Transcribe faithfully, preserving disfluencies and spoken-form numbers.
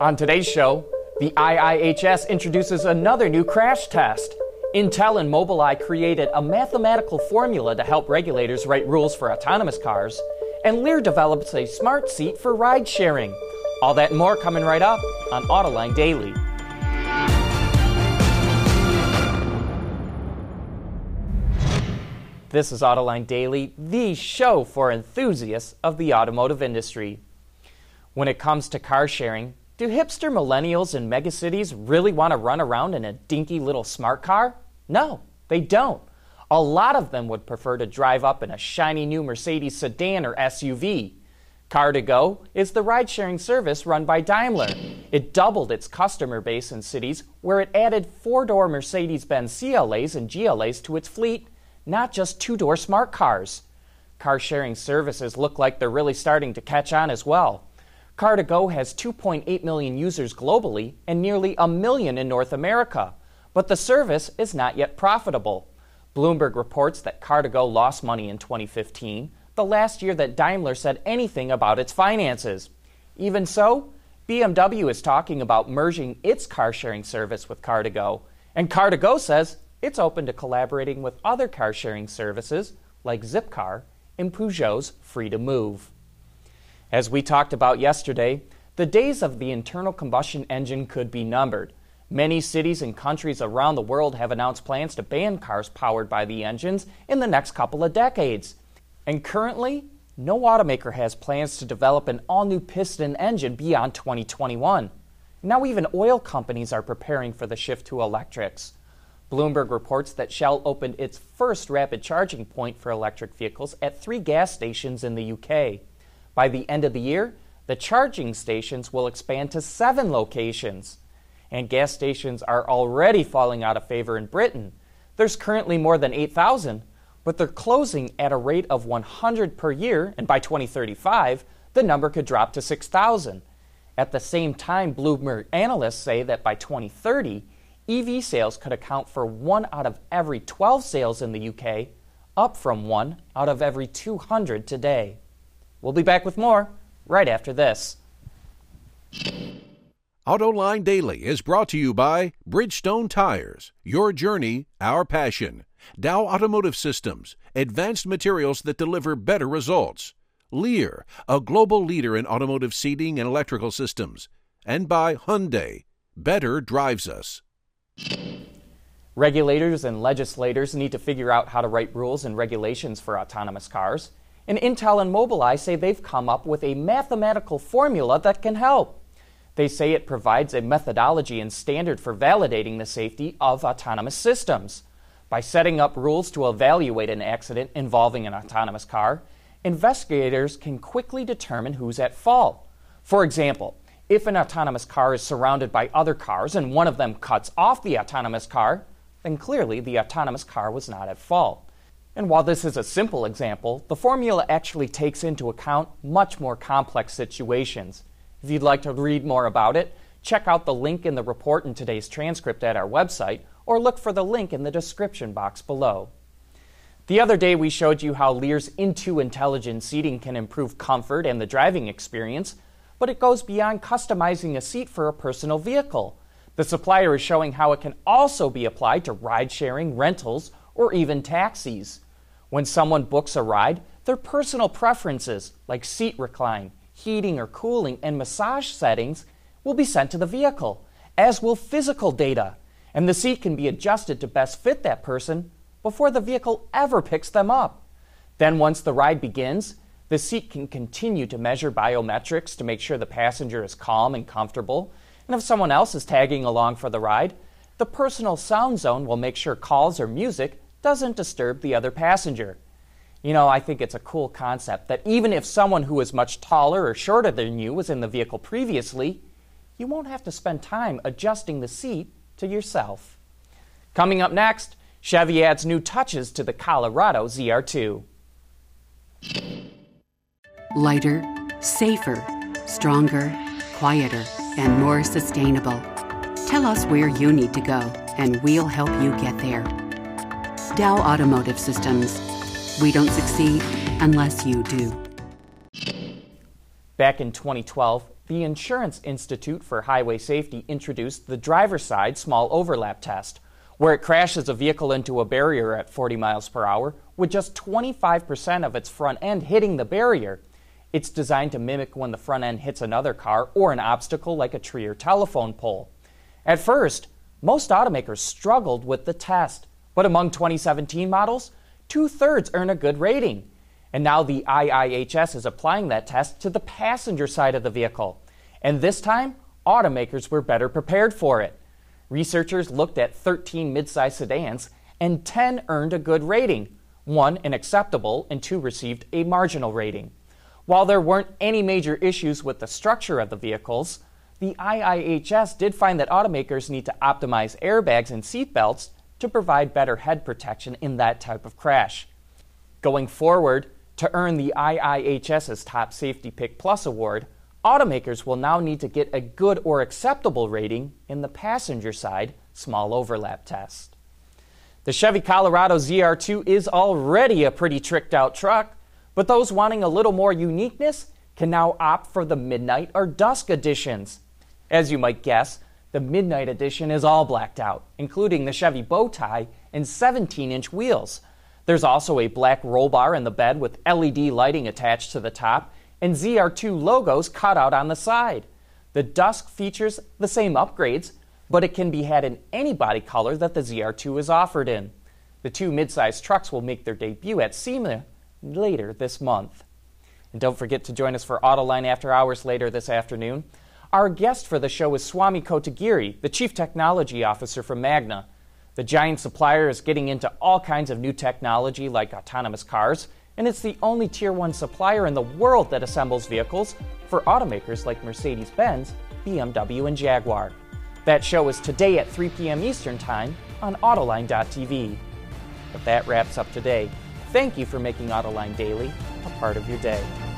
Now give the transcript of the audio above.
On today's show, the I I H S introduces another new crash test. Intel and Mobileye created a mathematical formula to help regulators write rules for autonomous cars. And Lear develops a smart seat for ride sharing. All that and more coming right up on Autoline Daily. This is Autoline Daily, the show for enthusiasts of the automotive industry. When it comes to car sharing, do hipster millennials in megacities really want to run around in a dinky little smart car? No, they don't. A lot of them would prefer to drive up in a shiny new Mercedes sedan or S U V. Car to Go is the ride-sharing service run by Daimler. It doubled its customer base in cities where it added four-door Mercedes-Benz C L As and G L As to its fleet, not just two-door smart cars. Car-sharing services look like they're really starting to catch on as well. Car to Go has two point eight million users globally and nearly a million in North America, but the service is not yet profitable. Bloomberg reports that Car to Go lost money in twenty fifteen, the last year that Daimler said anything about its finances. Even so, B M W is talking about merging its car-sharing service with Car to Go, and Car to Go says it's open to collaborating with other car-sharing services like Zipcar and Peugeot's Free to Move. As we talked about yesterday, the days of the internal combustion engine could be numbered. Many cities and countries around the world have announced plans to ban cars powered by the engines in the next couple of decades. And currently, no automaker has plans to develop an all-new piston engine beyond twenty twenty-one. Now even oil companies are preparing for the shift to electrics. Bloomberg reports that Shell opened its first rapid charging point for electric vehicles at three gas stations in the U K. By the end of the year, the charging stations will expand to seven locations. And gas stations are already falling out of favor in Britain. There's currently more than eight thousand, but they're closing at a rate of one hundred per year, and by twenty thirty-five, the number could drop to six thousand. At the same time, Bloomberg analysts say that by twenty thirty, E V sales could account for one out of every twelve sales in the U K, up from one out of every two hundred today. We'll be back with more right after this. Autoline Daily is brought to you by Bridgestone Tires, your journey, our passion. Dow Automotive Systems, advanced materials that deliver better results. Lear, a global leader in automotive seating and electrical systems. And by Hyundai, better drives us. Regulators and legislators need to figure out how to write rules and regulations for autonomous cars. And Intel and Mobileye say they've come up with a mathematical formula that can help. They say it provides a methodology and standard for validating the safety of autonomous systems. By setting up rules to evaluate an accident involving an autonomous car, investigators can quickly determine who's at fault. For example, if an autonomous car is surrounded by other cars and one of them cuts off the autonomous car, then clearly the autonomous car was not at fault. And while this is a simple example, the formula actually takes into account much more complex situations. If you'd like to read more about it, check out the link in the report in today's transcript at our website, or look for the link in the description box below. The other day we showed you how Lear's INTU Intelligent Seating can improve comfort and the driving experience, but it goes beyond customizing a seat for a personal vehicle. The supplier is showing how it can also be applied to ride-sharing, rentals, or even taxis. When someone books a ride, their personal preferences, like seat recline, heating or cooling, and massage settings, will be sent to the vehicle, as will physical data, and the seat can be adjusted to best fit that person before the vehicle ever picks them up. Then once the ride begins, the seat can continue to measure biometrics to make sure the passenger is calm and comfortable, and if someone else is tagging along for the ride, the personal sound zone will make sure calls or music doesn't disturb the other passenger. You know, I think it's a cool concept that even if someone who is much taller or shorter than you was in the vehicle previously, you won't have to spend time adjusting the seat to yourself. Coming up next, Chevy adds new touches to the Colorado Z R two. Lighter, safer, stronger, quieter, and more sustainable. Tell us where you need to go, and we'll help you get there. Dow Automotive Systems. We don't succeed unless you do. Back in twenty twelve, the Insurance Institute for Highway Safety introduced the driver-side small overlap test, where it crashes a vehicle into a barrier at forty miles per hour with just twenty-five percent of its front end hitting the barrier. It's designed to mimic when the front end hits another car or an obstacle like a tree or telephone pole. At first, most automakers struggled with the test, but among twenty seventeen models, two-thirds earn a good rating. And now the I I H S is applying that test to the passenger side of the vehicle. And this time, automakers were better prepared for it. Researchers looked at thirteen midsize sedans, and ten earned a good rating. One, an acceptable, and two received a marginal rating. While there weren't any major issues with the structure of the vehicles, the I I H S did find that automakers need to optimize airbags and seatbelts to provide better head protection in that type of crash. Going forward, to earn the I I H S's Top Safety Pick Plus award, automakers will now need to get a good or acceptable rating in the passenger side small overlap test. The Chevy Colorado Z R two is already a pretty tricked out truck, but those wanting a little more uniqueness can now opt for the midnight or dusk editions. As you might guess, the midnight edition is all blacked out, including the Chevy bow tie and seventeen inch wheels. There's also a black roll bar in the bed with L E D lighting attached to the top and Z R two logos cut out on the side. The dusk features the same upgrades, but it can be had in any body color that the Z R two is offered in. The two midsize trucks will make their debut at SEMA later this month. And don't forget to join us for Autoline After Hours later this afternoon. Our guest for the show is Swami Kotagiri, the Chief Technology Officer for Magna. The giant supplier is getting into all kinds of new technology like autonomous cars, and it's the only Tier one supplier in the world that assembles vehicles for automakers like Mercedes-Benz, B M W, and Jaguar. That show is today at three p m Eastern Time on Autoline dot t v. But that wraps up today. Thank you for making Autoline Daily a part of your day.